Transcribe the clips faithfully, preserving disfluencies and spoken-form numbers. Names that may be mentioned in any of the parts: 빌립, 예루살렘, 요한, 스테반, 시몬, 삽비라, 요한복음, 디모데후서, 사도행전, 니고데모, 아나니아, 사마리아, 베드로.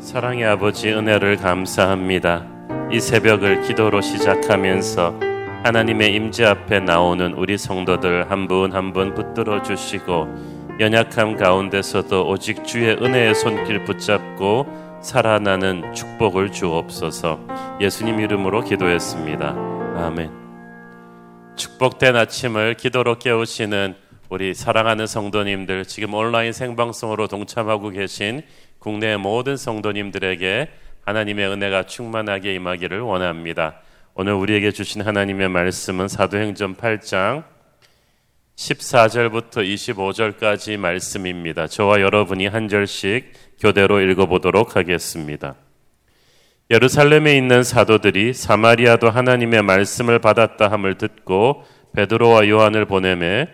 사랑의 아버지, 은혜를 감사합니다. 이 새벽을 기도로 시작하면서 하나님의 임재 앞에 나오는 우리 성도들 한 분 한 분 붙들어 주시고, 연약함 가운데서도 오직 주의 은혜의 손길 붙잡고 살아나는 축복을 주옵소서. 예수님 이름으로 기도했습니다. 아멘. 축복된 아침을 기도로 깨우시는 우리 사랑하는 성도님들, 지금 온라인 생방송으로 동참하고 계신 국내 모든 성도님들에게 하나님의 은혜가 충만하게 임하기를 원합니다. 오늘 우리에게 주신 하나님의 말씀은 사도행전 팔 장 십사 절부터 이십오 절까지 말씀입니다. 저와 여러분이 한 절씩 교대로 읽어보도록 하겠습니다. 예루살렘에 있는 사도들이 사마리아도 하나님의 말씀을 받았다 함을 듣고 베드로와 요한을 보내매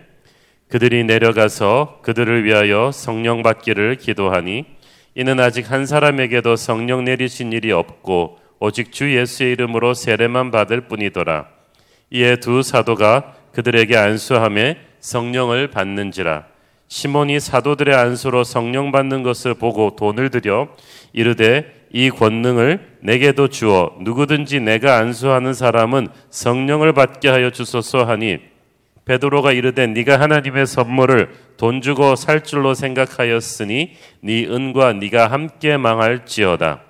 그들이 내려가서 그들을 위하여 성령 받기를 기도하니, 이는 아직 한 사람에게도 성령 내리신 일이 없고 오직 주 예수의 이름으로 세례만 받을 뿐이더라. 이에 두 사도가 그들에게 안수함에 성령을 받는지라. 시몬이 사도들의 안수로 성령 받는 것을 보고 돈을 들여 이르되, 이 권능을 내게도 주어 누구든지 내가 안수하는 사람은 성령을 받게 하여 주소서 하니, 베드로가 이르되, 네가 하나님의 선물을 돈 주고 살 줄로 생각하였으니 네 은과 네가 함께 망할지어다.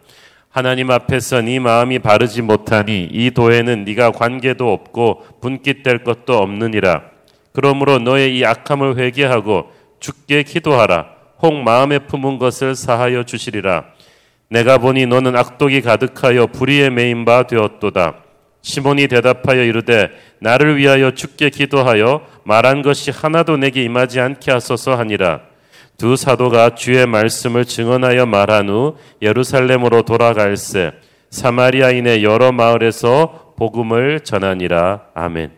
하나님 앞에서 네 마음이 바르지 못하니 이 도에는 네가 관계도 없고 분깃될 것도 없느니라. 그러므로 너의 이 악함을 회개하고 주께 기도하라. 혹 마음에 품은 것을 사하여 주시리라. 내가 보니 너는 악독이 가득하여 불의에 매인 바 되었도다. 시몬이 대답하여 이르되, 나를 위하여 주께 기도하여 말한 것이 하나도 내게 임하지 않게 하소서 하니라. 두 사도가 주의 말씀을 증언하여 말한 후 예루살렘으로 돌아갈새 사마리아인의 여러 마을에서 복음을 전하니라. 아멘.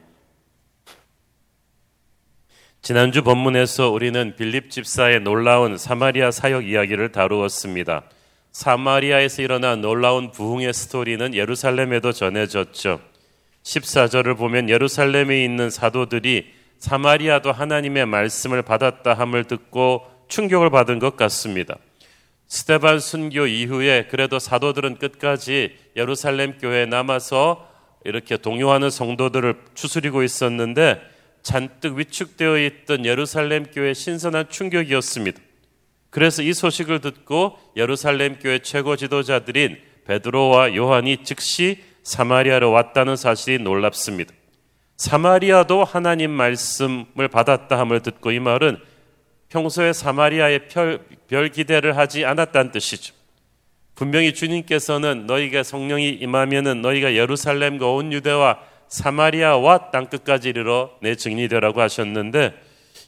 지난주 본문에서 우리는 빌립 집사의 놀라운 사마리아 사역 이야기를 다루었습니다. 사마리아에서 일어난 놀라운 부흥의 스토리는 예루살렘에도 전해졌죠. 십사 절을 보면 예루살렘에 있는 사도들이 사마리아도 하나님의 말씀을 받았다 함을 듣고 충격을 받은 것 같습니다. 스테반 순교 이후에 그래도 사도들은 끝까지 예루살렘 교회에 남아서 이렇게 동요하는 성도들을 추스리고 있었는데, 잔뜩 위축되어 있던 예루살렘 교회의 신선한 충격이었습니다. 그래서 이 소식을 듣고 예루살렘 교회 최고 지도자들인 베드로와 요한이 즉시 사마리아로 왔다는 사실이 놀랍습니다. 사마리아도 하나님 말씀을 받았다 함을 듣고, 이 말은 평소에 사마리아에 별, 별 기대를 하지 않았다는 뜻이죠. 분명히 주님께서는 너희가 성령이 임하면은 너희가 예루살렘과 온 유대와 사마리아와 땅끝까지 이르러 내 증인이 되라고 하셨는데,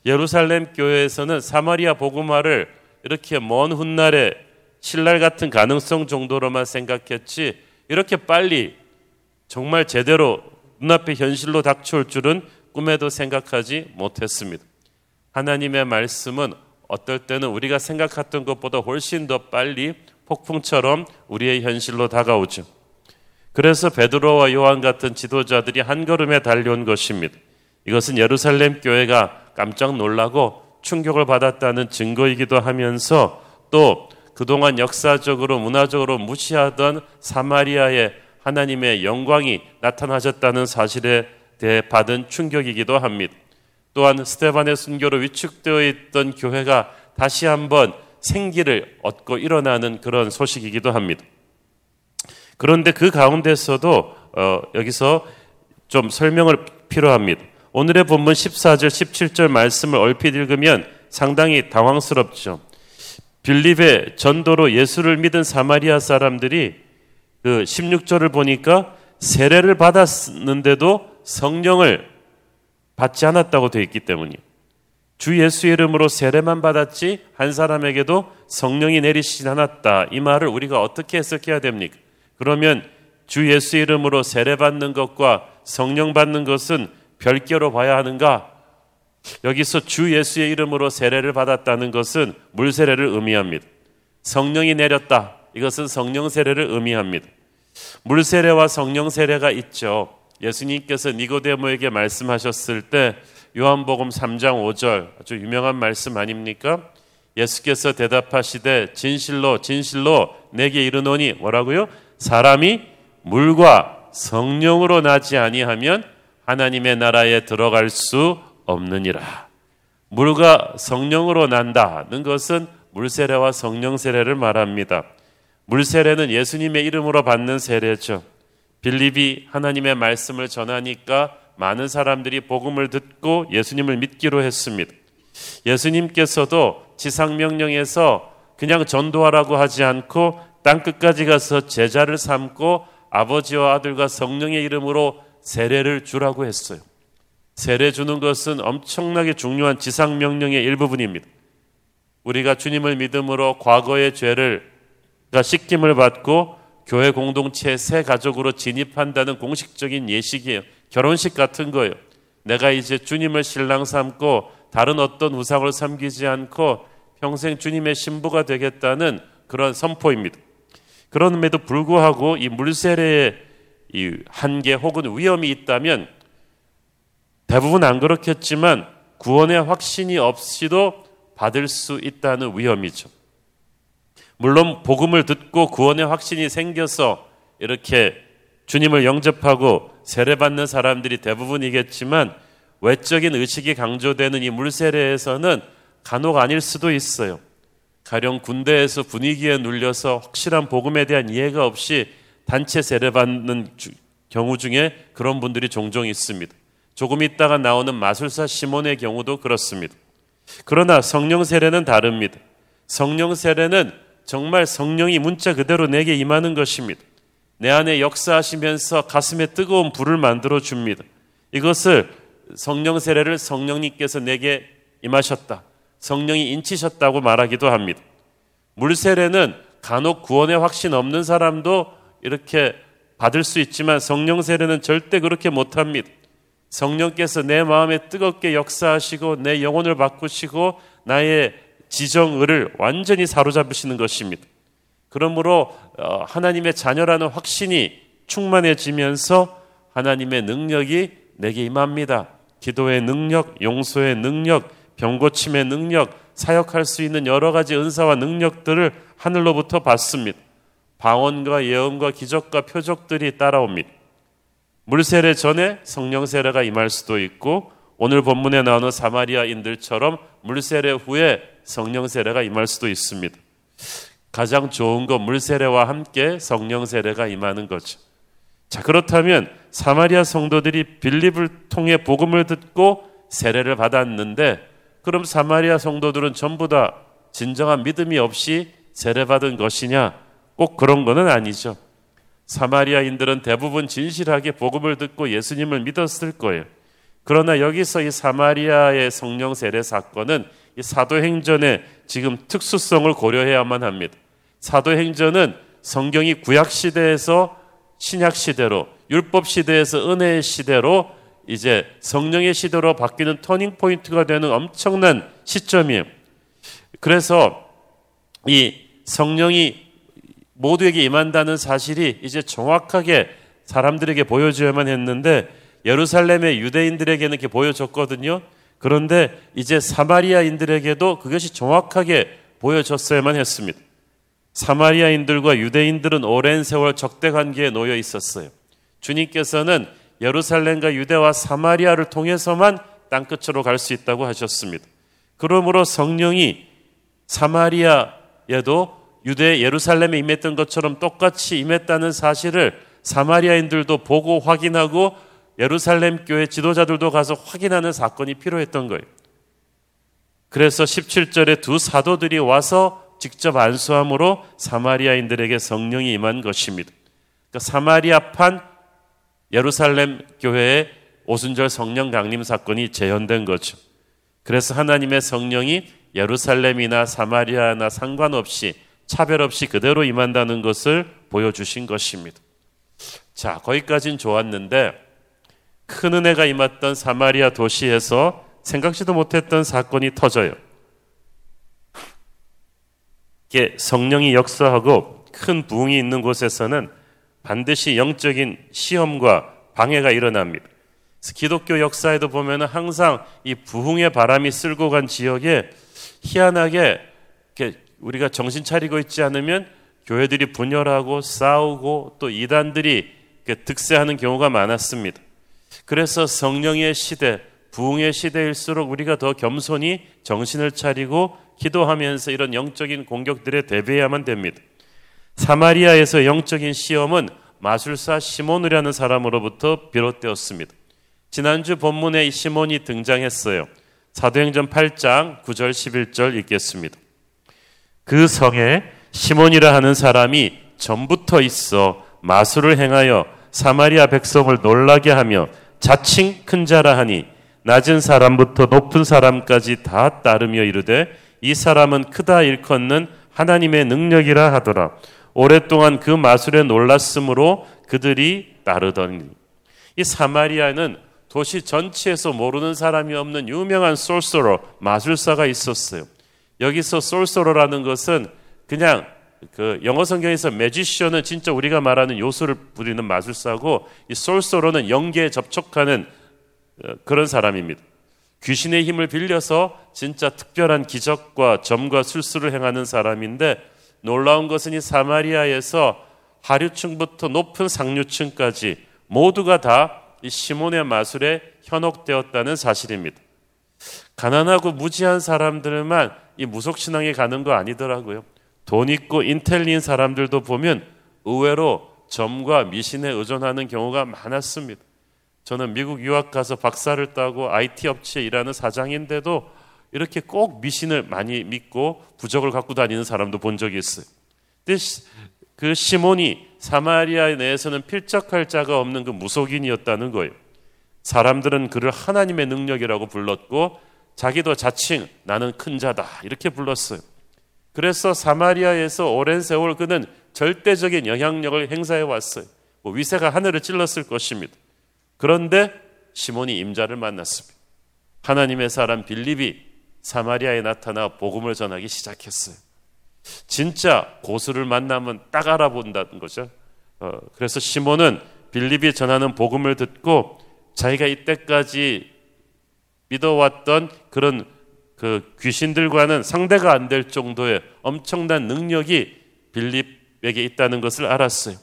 예루살렘 교회에서는 사마리아 복음화를 이렇게 먼 훗날에 신랄 같은 가능성 정도로만 생각했지, 이렇게 빨리 정말 제대로 눈앞에 현실로 닥쳐올 줄은 꿈에도 생각하지 못했습니다. 하나님의 말씀은 어떨 때는 우리가 생각했던 것보다 훨씬 더 빨리 폭풍처럼 우리의 현실로 다가오죠. 그래서 베드로와 요한 같은 지도자들이 한 걸음에 달려온 것입니다. 이것은 예루살렘 교회가 깜짝 놀라고 충격을 받았다는 증거이기도 하면서, 또 그동안 역사적으로 문화적으로 무시하던 사마리아의 하나님의 영광이 나타나셨다는 사실에 대해 받은 충격이기도 합니다. 또한 스테반의 순교로 위축되어 있던 교회가 다시 한번 생기를 얻고 일어나는 그런 소식이기도 합니다. 그런데 그 가운데서도 어, 여기서 좀 설명을 필요합니다. 오늘의 본문 십사 절, 십칠 절 말씀을 얼핏 읽으면 상당히 당황스럽죠. 빌립의 전도로 예수를 믿은 사마리아 사람들이 그 십육 절을 보니까 세례를 받았는데도 성령을 받지 않았다고 되어 있기 때문이에요. 주 예수의 이름으로 세례만 받았지 한 사람에게도 성령이 내리시진 않았다. 이 말을 우리가 어떻게 해석해야 됩니까? 그러면 주 예수의 이름으로 세례받는 것과 성령 받는 것은 별개로 봐야 하는가? 여기서 주 예수의 이름으로 세례를 받았다는 것은 물세례를 의미합니다. 성령이 내렸다, 이것은 성령 세례를 의미합니다. 물세례와 성령 세례가 있죠. 예수님께서 니고데모에게 말씀하셨을 때 요한복음 삼 장 오 절, 아주 유명한 말씀 아닙니까? 예수께서 대답하시되, 진실로 진실로 내게 이르노니 뭐라고요? 사람이 물과 성령으로 나지 아니하면 하나님의 나라에 들어갈 수 없느니라. 물과 성령으로 난다는 것은 물세례와 성령 세례를 말합니다. 물세례는 예수님의 이름으로 받는 세례죠. 빌립이 하나님의 말씀을 전하니까 많은 사람들이 복음을 듣고 예수님을 믿기로 했습니다. 예수님께서도 지상명령에서 그냥 전도하라고 하지 않고 땅끝까지 가서 제자를 삼고 아버지와 아들과 성령의 이름으로 세례를 주라고 했어요. 세례 주는 것은 엄청나게 중요한 지상명령의 일부분입니다. 우리가 주님을 믿음으로 과거의 죄를 씻김을 받고 교회 공동체의 새 가족으로 진입한다는 공식적인 예식이에요. 결혼식 같은 거예요. 내가 이제 주님을 신랑 삼고 다른 어떤 우상을 삼기지 않고 평생 주님의 신부가 되겠다는 그런 선포입니다. 그럼에도 불구하고 이 물세례의 이 한계 혹은 위험이 있다면 대부분 안 그렇겠지만 구원의 확신이 없이도 받을 수 있다는 위험이죠. 물론 복음을 듣고 구원의 확신이 생겨서 이렇게 주님을 영접하고 세례받는 사람들이 대부분이겠지만 외적인 의식이 강조되는 이 물세례에서는 간혹 아닐 수도 있어요. 가령 군대에서 분위기에 눌려서 확실한 복음에 대한 이해가 없이 단체 세례받는 주, 경우 중에 그런 분들이 종종 있습니다. 조금 있다가 나오는 마술사 시몬의 경우도 그렇습니다. 그러나 성령 세례는 다릅니다. 성령 세례는 정말 성령이 문자 그대로 내게 임하는 것입니다. 내 안에 역사하시면서 가슴에 뜨거운 불을 만들어줍니다. 이것을 성령 세례를 성령님께서 내게 임하셨다, 성령이 인치셨다고 말하기도 합니다. 물 세례는 간혹 구원의 확신 없는 사람도 이렇게 받을 수 있지만 성령 세례는 절대 그렇게 못합니다. 성령께서 내 마음에 뜨겁게 역사하시고 내 영혼을 바꾸시고 나의 지정의를 완전히 사로잡으시는 것입니다. 그러므로 하나님의 자녀라는 확신이 충만해지면서 하나님의 능력이 내게 임합니다. 기도의 능력, 용서의 능력, 병고침의 능력, 사역할 수 있는 여러 가지 은사와 능력들을 하늘로부터 받습니다. 방언과 예언과 기적과 표적들이 따라옵니다. 물세례 전에 성령세례가 임할 수도 있고 오늘 본문에 나오는 사마리아인들처럼 물세례 후에 성령세례가 임할 수도 있습니다. 가장 좋은 건 물세례와 함께 성령세례가 임하는 거죠. 자, 그렇다면 사마리아 성도들이 빌립을 통해 복음을 듣고 세례를 받았는데 그럼 사마리아 성도들은 전부 다 진정한 믿음이 없이 세례받은 것이냐? 꼭 그런 거는 아니죠. 사마리아인들은 대부분 진실하게 복음을 듣고 예수님을 믿었을 거예요. 그러나 여기서 이 사마리아의 성령 세례 사건은 이 사도행전의 지금 특수성을 고려해야만 합니다. 사도행전은 성경이 구약시대에서 신약시대로, 율법시대에서 은혜의 시대로, 이제 성령의 시대로 바뀌는 터닝포인트가 되는 엄청난 시점이에요. 그래서 이 성령이 모두에게 임한다는 사실이 이제 정확하게 사람들에게 보여줘야만 했는데 예루살렘의 유대인들에게는 이렇게 보여줬거든요. 그런데 이제 사마리아인들에게도 그것이 정확하게 보여졌어야만 했습니다. 사마리아인들과 유대인들은 오랜 세월 적대 관계에 놓여 있었어요. 주님께서는 예루살렘과 유대와 사마리아를 통해서만 땅끝으로 갈 수 있다고 하셨습니다. 그러므로 성령이 사마리아에도 유대 예루살렘에 임했던 것처럼 똑같이 임했다는 사실을 사마리아인들도 보고 확인하고 예루살렘 교회 지도자들도 가서 확인하는 사건이 필요했던 거예요. 그래서 십칠 절에 두 사도들이 와서 직접 안수함으로 사마리아인들에게 성령이 임한 것입니다. 그러니까 사마리아판 예루살렘 교회의 오순절 성령 강림 사건이 재현된 거죠. 그래서 하나님의 성령이 예루살렘이나 사마리아나 상관없이 차별 없이 그대로 임한다는 것을 보여주신 것입니다. 자, 거기까지는 좋았는데 큰 은혜가 임했던 사마리아 도시에서 생각지도 못했던 사건이 터져요. 이게 성령이 역사하고 큰 부흥이 있는 곳에서는 반드시 영적인 시험과 방해가 일어납니다. 기독교 역사에도 보면 항상 이 부흥의 바람이 쓸고 간 지역에 희한하게 이렇게 우리가 정신 차리고 있지 않으면 교회들이 분열하고 싸우고 또 이단들이 득세하는 경우가 많았습니다. 그래서 성령의 시대, 부흥의 시대일수록 우리가 더 겸손히 정신을 차리고 기도하면서 이런 영적인 공격들에 대비해야만 됩니다. 사마리아에서 영적인 시험은 마술사 시몬이라는 사람으로부터 비롯되었습니다. 지난주 본문에 이 시몬이 등장했어요. 사도행전 팔 장 구 절 십일 절 읽겠습니다. 그 성에 시몬이라 하는 사람이 전부터 있어 마술을 행하여 사마리아 백성을 놀라게 하며 자칭 큰 자라 하니 낮은 사람부터 높은 사람까지 다 따르며 이르되 이 사람은 크다 일컫는 하나님의 능력이라 하더라. 오랫동안 그 마술에 놀랐으므로 그들이 따르더니. 이 사마리아는 도시 전체에서 모르는 사람이 없는 유명한 솔서러, 마술사가 있었어요. 여기서 솔서러라는 것은 그냥 그 영어 성경에서 매지션은 진짜 우리가 말하는 요술을 부리는 마술사고, 이 솔서러는 영계에 접촉하는 그런 사람입니다. 귀신의 힘을 빌려서 진짜 특별한 기적과 점과 술수를 행하는 사람인데, 놀라운 것은 이 사마리아에서 하류층부터 높은 상류층까지 모두가 다 이 시몬의 마술에 현혹되었다는 사실입니다. 가난하고 무지한 사람들만 이 무속신앙에 가는 거 아니더라고요. 돈 있고 인텔리인 사람들도 보면 의외로 점과 미신에 의존하는 경우가 많았습니다. 저는 미국 유학 가서 박사를 따고 아이티 업체에 일하는 사장인데도 이렇게 꼭 미신을 많이 믿고 부적을 갖고 다니는 사람도 본 적이 있어요. 근데 그 시몬이 사마리아 내에서는 필적할 자가 없는 그 무속인이었다는 거예요. 사람들은 그를 하나님의 능력이라고 불렀고 자기도 자칭 나는 큰 자다 이렇게 불렀어요. 그래서 사마리아에서 오랜 세월 그는 절대적인 영향력을 행사해 왔어요. 뭐 위세가 하늘을 찔렀을 것입니다. 그런데 시몬이 임자를 만났습니다. 하나님의 사람 빌립이 사마리아에 나타나 복음을 전하기 시작했어요. 진짜 고수를 만나면 딱 알아본다는 거죠. 어, 그래서 시몬은 빌립이 전하는 복음을 듣고 자기가 이때까지 믿어왔던 그런 그 귀신들과는 상대가 안 될 정도의 엄청난 능력이 빌립에게 있다는 것을 알았어요.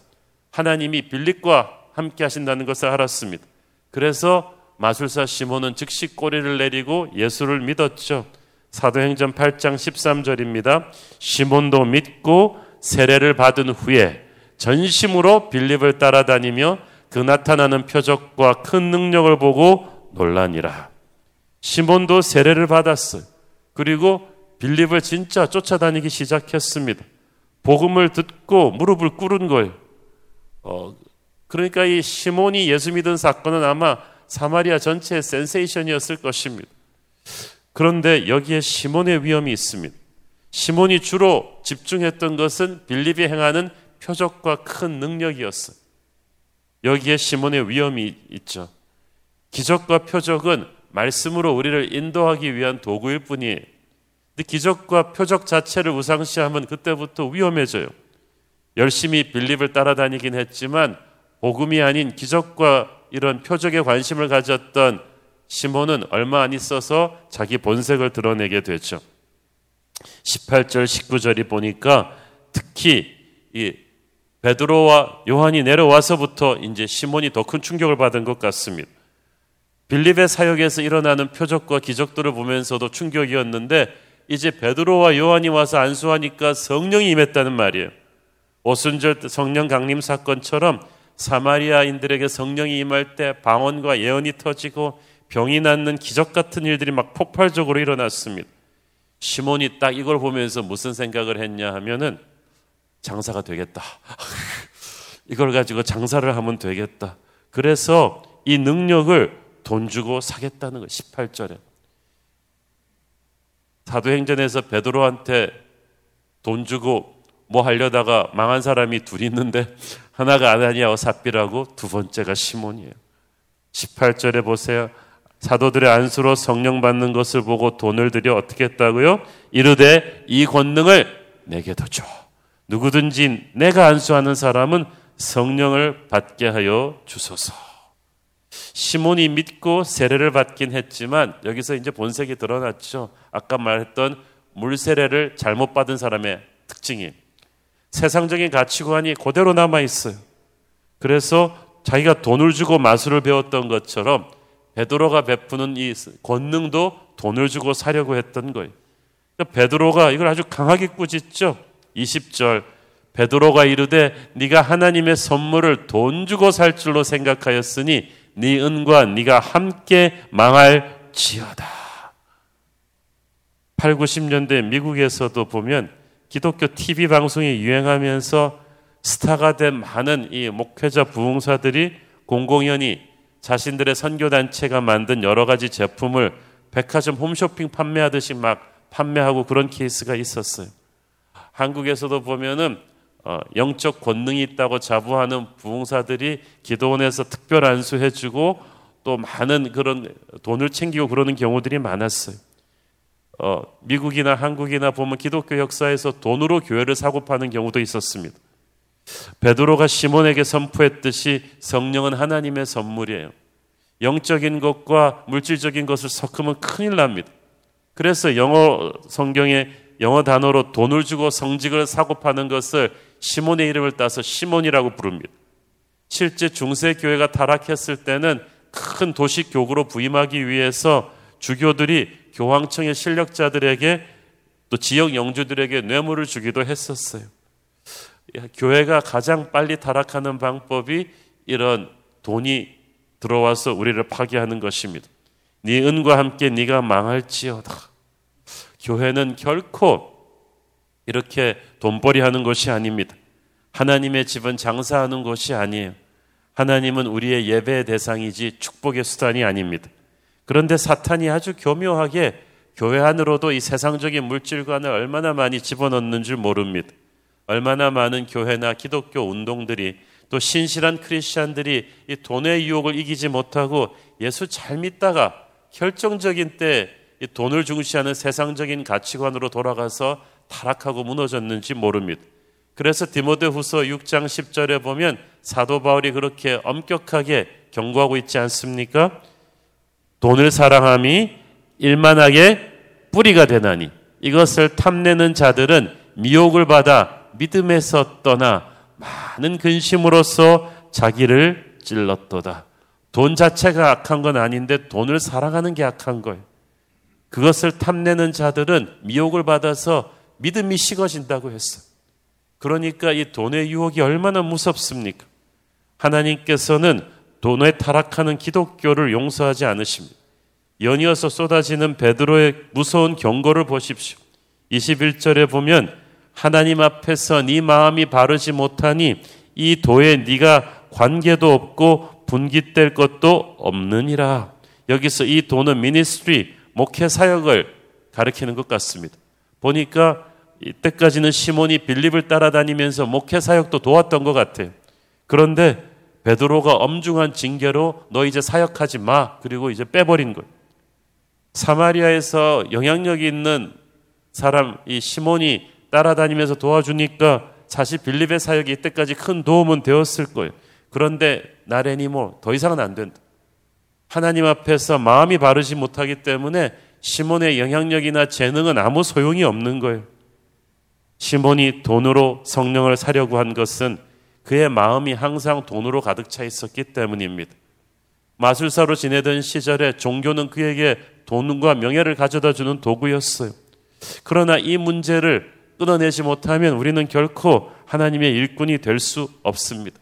하나님이 빌립과 함께 하신다는 것을 알았습니다. 그래서 마술사 시몬은 즉시 꼬리를 내리고 예수를 믿었죠. 사도행전 팔 장 십삼 절입니다. 시몬도 믿고 세례를 받은 후에 전심으로 빌립을 따라다니며 그 나타나는 표적과 큰 능력을 보고 놀라니라. 시몬도 세례를 받았어요. 그리고 빌립을 진짜 쫓아다니기 시작했습니다. 복음을 듣고 무릎을 꿇은 거예요. 어, 그러니까 이 시몬이 예수 믿은 사건은 아마 사마리아 전체의 센세이션이었을 것입니다. 그런데 여기에 시몬의 위험이 있습니다. 시몬이 주로 집중했던 것은 빌립이 행하는 표적과 큰 능력이었어요. 여기에 시몬의 위험이 있죠. 기적과 표적은 말씀으로 우리를 인도하기 위한 도구일 뿐이에요. 근데 기적과 표적 자체를 우상시하면 그때부터 위험해져요. 열심히 빌립을 따라다니긴 했지만 복음이 아닌 기적과 이런 표적에 관심을 가졌던 시몬은 얼마 안 있어서 자기 본색을 드러내게 되죠. 십팔 절 십구 절이 보니까 특히 이 베드로와 요한이 내려와서부터 이제 시몬이 더 큰 충격을 받은 것 같습니다. 빌립의 사역에서 일어나는 표적과 기적들을 보면서도 충격이었는데 이제 베드로와 요한이 와서 안수하니까 성령이 임했다는 말이에요. 오순절 성령 강림 사건처럼 사마리아인들에게 성령이 임할 때 방언과 예언이 터지고 병이 낫는 기적 같은 일들이 막 폭발적으로 일어났습니다. 시몬이 딱 이걸 보면서 무슨 생각을 했냐 하면은 장사가 되겠다. 이걸 가지고 장사를 하면 되겠다. 그래서 이 능력을 돈 주고 사겠다는 거예요. 십팔 절에. 사도행전에서 베드로한테 돈 주고 뭐 하려다가 망한 사람이 둘이 있는데 하나가 아나니아와 삽비라고, 두 번째가 시몬이에요. 십팔 절에 보세요. 사도들의 안수로 성령 받는 것을 보고 돈을 들여 어떻게 했다고요? 이르되 이 권능을 내게도 줘. 누구든지 내가 안수하는 사람은 성령을 받게 하여 주소서. 시몬이 믿고 세례를 받긴 했지만 여기서 이제 본색이 드러났죠. 아까 말했던 물세례를 잘못 받은 사람의 특징이에요. 세상적인 가치관이 그대로 남아있어요. 그래서 자기가 돈을 주고 마술을 배웠던 것처럼 베드로가 베푸는 이 권능도 돈을 주고 사려고 했던 거예요. 베드로가 이걸 아주 강하게 꾸짖죠. 이십 절, 베드로가 이르되 네가 하나님의 선물을 돈 주고 살 줄로 생각하였으니 네 은과 네가 함께 망할지어다. 팔십, 구십 년대 미국에서도 보면 기독교 티비 방송이 유행하면서 스타가 된 많은 이 목회자 부흥사들이 공공연히 자신들의 선교단체가 만든 여러 가지 제품을 백화점 홈쇼핑 판매하듯이 막 판매하고 그런 케이스가 있었어요. 한국에서도 보면은 어, 영적 권능이 있다고 자부하는 부흥사들이 기도원에서 특별 안수해주고 또 많은 그런 돈을 챙기고 그러는 경우들이 많았어요. 어, 미국이나 한국이나 보면 기독교 역사에서 돈으로 교회를 사고 파는 경우도 있었습니다. 베드로가 시몬에게 선포했듯이 성령은 하나님의 선물이에요. 영적인 것과 물질적인 것을 섞으면 큰일 납니다. 그래서 영어 성경에 영어 단어로 돈을 주고 성직을 사고 파는 것을 시몬의 이름을 따서 시몬이라고 부릅니다. 실제 중세 교회가 타락했을 때는 큰 도시 교구로 부임하기 위해서 주교들이 교황청의 실력자들에게 또 지역 영주들에게 뇌물을 주기도 했었어요. 교회가 가장 빨리 타락하는 방법이 이런 돈이 들어와서 우리를 파괴하는 것입니다. 네 은과 함께 네가 망할지어다. 교회는 결코 이렇게 돈벌이하는 것이 아닙니다. 하나님의 집은 장사하는 것이 아니에요. 하나님은 우리의 예배의 대상이지 축복의 수단이 아닙니다. 그런데 사탄이 아주 교묘하게 교회 안으로도 이 세상적인 물질관을 얼마나 많이 집어넣는 줄 모릅니다. 얼마나 많은 교회나 기독교 운동들이 또 신실한 크리스찬들이 이 돈의 유혹을 이기지 못하고 예수 잘 믿다가 결정적인 때 이 돈을 중시하는 세상적인 가치관으로 돌아가서 타락하고 무너졌는지 모릅니다. 그래서 디모데후서 육 장 십 절에 보면 사도 바울이 그렇게 엄격하게 경고하고 있지 않습니까? 돈을 사랑함이 일만하게 뿌리가 되나니 이것을 탐내는 자들은 미혹을 받아 믿음에서 떠나 많은 근심으로써 자기를 찔렀도다. 돈 자체가 악한 건 아닌데 돈을 사랑하는 게 악한 거예요. 그것을 탐내는 자들은 미혹을 받아서 믿음이 식어진다고 했어요. 그러니까 이 돈의 유혹이 얼마나 무섭습니까? 하나님께서는 돈에 타락하는 기독교를 용서하지 않으십니다. 연이어서 쏟아지는 베드로의 무서운 경고를 보십시오. 이십일 절에 보면 하나님 앞에서 네 마음이 바르지 못하니 이 도에 네가 관계도 없고 분깃될 것도 없느니라. 여기서 이 도는 미니스트리, 목회 사역을 가리키는 것 같습니다. 보니까 이때까지는 시몬이 빌립을 따라다니면서 목회 사역도 도왔던 것 같아요. 그런데 베드로가 엄중한 징계로 너 이제 사역하지 마. 그리고 이제 빼버린 거예요. 사마리아에서 영향력이 있는 사람 이 시몬이 따라다니면서 도와주니까 사실 빌립의 사역이 이때까지 큰 도움은 되었을 거예요. 그런데 나레니모 더 이상은 안 된다. 하나님 앞에서 마음이 바르지 못하기 때문에 시몬의 영향력이나 재능은 아무 소용이 없는 거예요. 시몬이 돈으로 성령을 사려고 한 것은 그의 마음이 항상 돈으로 가득 차 있었기 때문입니다. 마술사로 지내던 시절에 종교는 그에게 돈과 명예를 가져다 주는 도구였어요. 그러나 이 문제를 끊어내지 못하면 우리는 결코 하나님의 일꾼이 될 수 없습니다.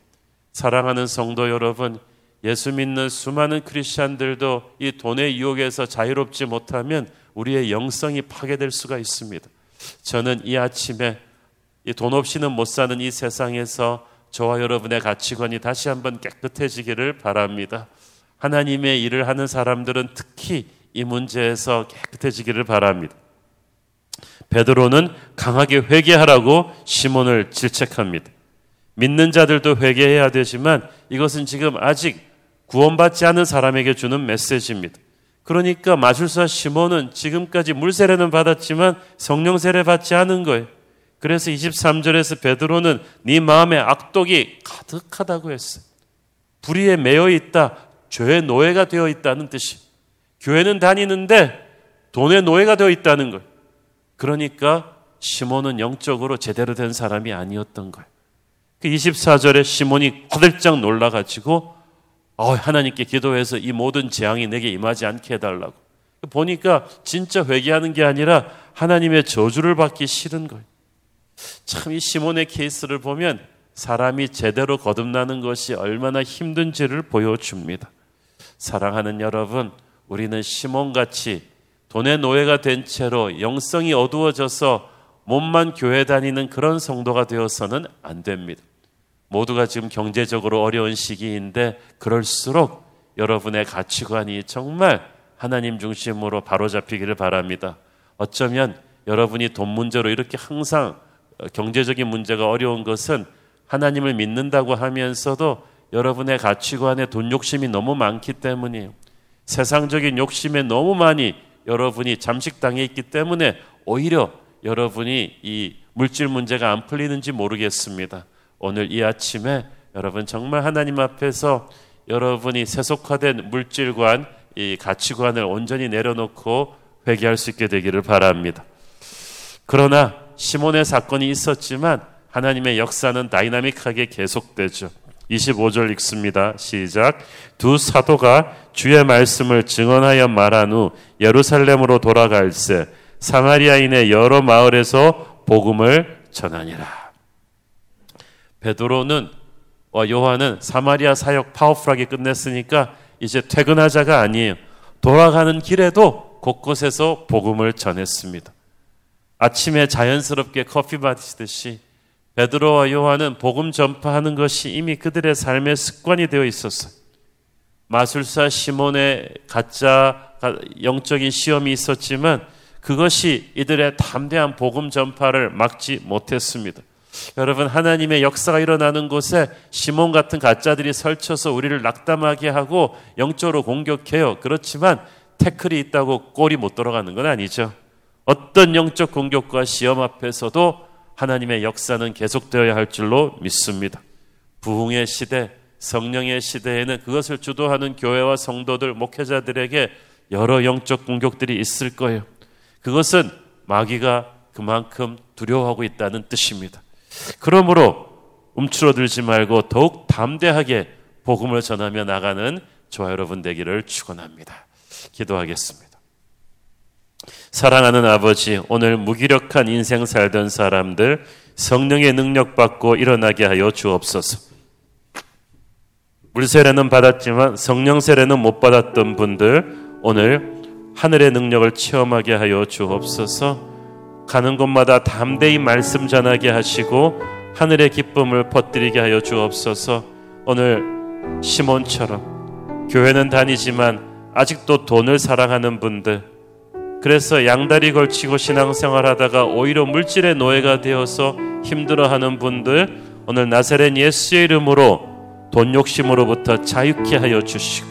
사랑하는 성도 여러분, 예수 믿는 수많은 크리스찬들도 이 돈의 유혹에서 자유롭지 못하면 우리의 영성이 파괴될 수가 있습니다. 저는 이 아침에 이 돈 없이는 못 사는 이 세상에서 저와 여러분의 가치관이 다시 한번 깨끗해지기를 바랍니다. 하나님의 일을 하는 사람들은 특히 이 문제에서 깨끗해지기를 바랍니다. 베드로는 강하게 회개하라고 시몬을 질책합니다. 믿는 자들도 회개해야 되지만 이것은 지금 아직 구원받지 않은 사람에게 주는 메시지입니다. 그러니까 마술사 시몬은 지금까지 물세례는 받았지만 성령세례 받지 않은 거예요. 그래서 이십삼 절에서 베드로는 네 마음에 악독이 가득하다고 했어요. 불의에 매여 있다, 죄의 노예가 되어 있다는 뜻이. 교회는 다니는데 돈의 노예가 되어 있다는 거예요. 그러니까 시몬은 영적으로 제대로 된 사람이 아니었던 거예요. 그 이십사 절에 시몬이 화들짝 놀라가지고 어, 하나님께 기도해서 이 모든 재앙이 내게 임하지 않게 해달라고. 보니까 진짜 회개하는 게 아니라 하나님의 저주를 받기 싫은 거예요. 참 이 시몬의 케이스를 보면 사람이 제대로 거듭나는 것이 얼마나 힘든지를 보여줍니다. 사랑하는 여러분, 우리는 시몬같이 돈의 노예가 된 채로 영성이 어두워져서 몸만 교회 다니는 그런 성도가 되어서는 안 됩니다. 모두가 지금 경제적으로 어려운 시기인데 그럴수록 여러분의 가치관이 정말 하나님 중심으로 바로잡히기를 바랍니다. 어쩌면 여러분이 돈 문제로 이렇게 항상 경제적인 문제가 어려운 것은 하나님을 믿는다고 하면서도 여러분의 가치관에 돈 욕심이 너무 많기 때문이에요. 세상적인 욕심에 너무 많이 여러분이 잠식당해 있기 때문에 오히려 여러분이 이 물질 문제가 안 풀리는지 모르겠습니다. 오늘 이 아침에 여러분 정말 하나님 앞에서 여러분이 세속화된 물질관, 이 가치관을 온전히 내려놓고 회개할 수 있게 되기를 바랍니다. 그러나 시몬의 사건이 있었지만 하나님의 역사는 다이나믹하게 계속되죠. 이십오 절 읽습니다. 시작. 두 사도가 주의 말씀을 증언하여 말한 후 예루살렘으로 돌아갈새 사마리아인의 여러 마을에서 복음을 전하니라. 베드로는 요한은 사마리아 사역 파워풀하게 끝냈으니까 이제 퇴근하자가 아니에요. 돌아가는 길에도 곳곳에서 복음을 전했습니다. 아침에 자연스럽게 커피 마시듯이 베드로와 요한은 복음 전파하는 것이 이미 그들의 삶의 습관이 되어 있었어요. 마술사 시몬의 가짜 영적인 시험이 있었지만 그것이 이들의 담대한 복음 전파를 막지 못했습니다. 여러분, 하나님의 역사가 일어나는 곳에 시몬 같은 가짜들이 설쳐서 우리를 낙담하게 하고 영적으로 공격해요. 그렇지만 태클이 있다고 골이 못 들어가는 건 아니죠. 어떤 영적 공격과 시험 앞에서도 하나님의 역사는 계속되어야 할 줄로 믿습니다. 부흥의 시대, 성령의 시대에는 그것을 주도하는 교회와 성도들, 목회자들에게 여러 영적 공격들이 있을 거예요. 그것은 마귀가 그만큼 두려워하고 있다는 뜻입니다. 그러므로 움츠러들지 말고 더욱 담대하게 복음을 전하며 나가는 저와 여러분 되기를 축원합니다. 기도하겠습니다. 사랑하는 아버지, 오늘 무기력한 인생 살던 사람들 성령의 능력 받고 일어나게 하여 주옵소서. 물세례는 받았지만 성령 세례는 못 받았던 분들 오늘 하늘의 능력을 체험하게 하여 주옵소서. 가는 곳마다 담대히 말씀 전하게 하시고 하늘의 기쁨을 퍼뜨리게 하여 주옵소서. 오늘 시몬처럼 교회는 다니지만 아직도 돈을 사랑하는 분들, 그래서 양다리 걸치고 신앙생활 하다가 오히려 물질의 노예가 되어서 힘들어하는 분들, 오늘 나사렛 예수의 이름으로 돈 욕심으로부터 자유케 하여 주시고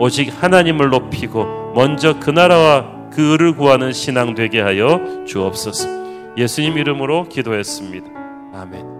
오직 하나님을 높이고 먼저 그 나라와 그 의를 구하는 신앙 되게 하여 주옵소서. 예수님 이름으로 기도했습니다. 아멘.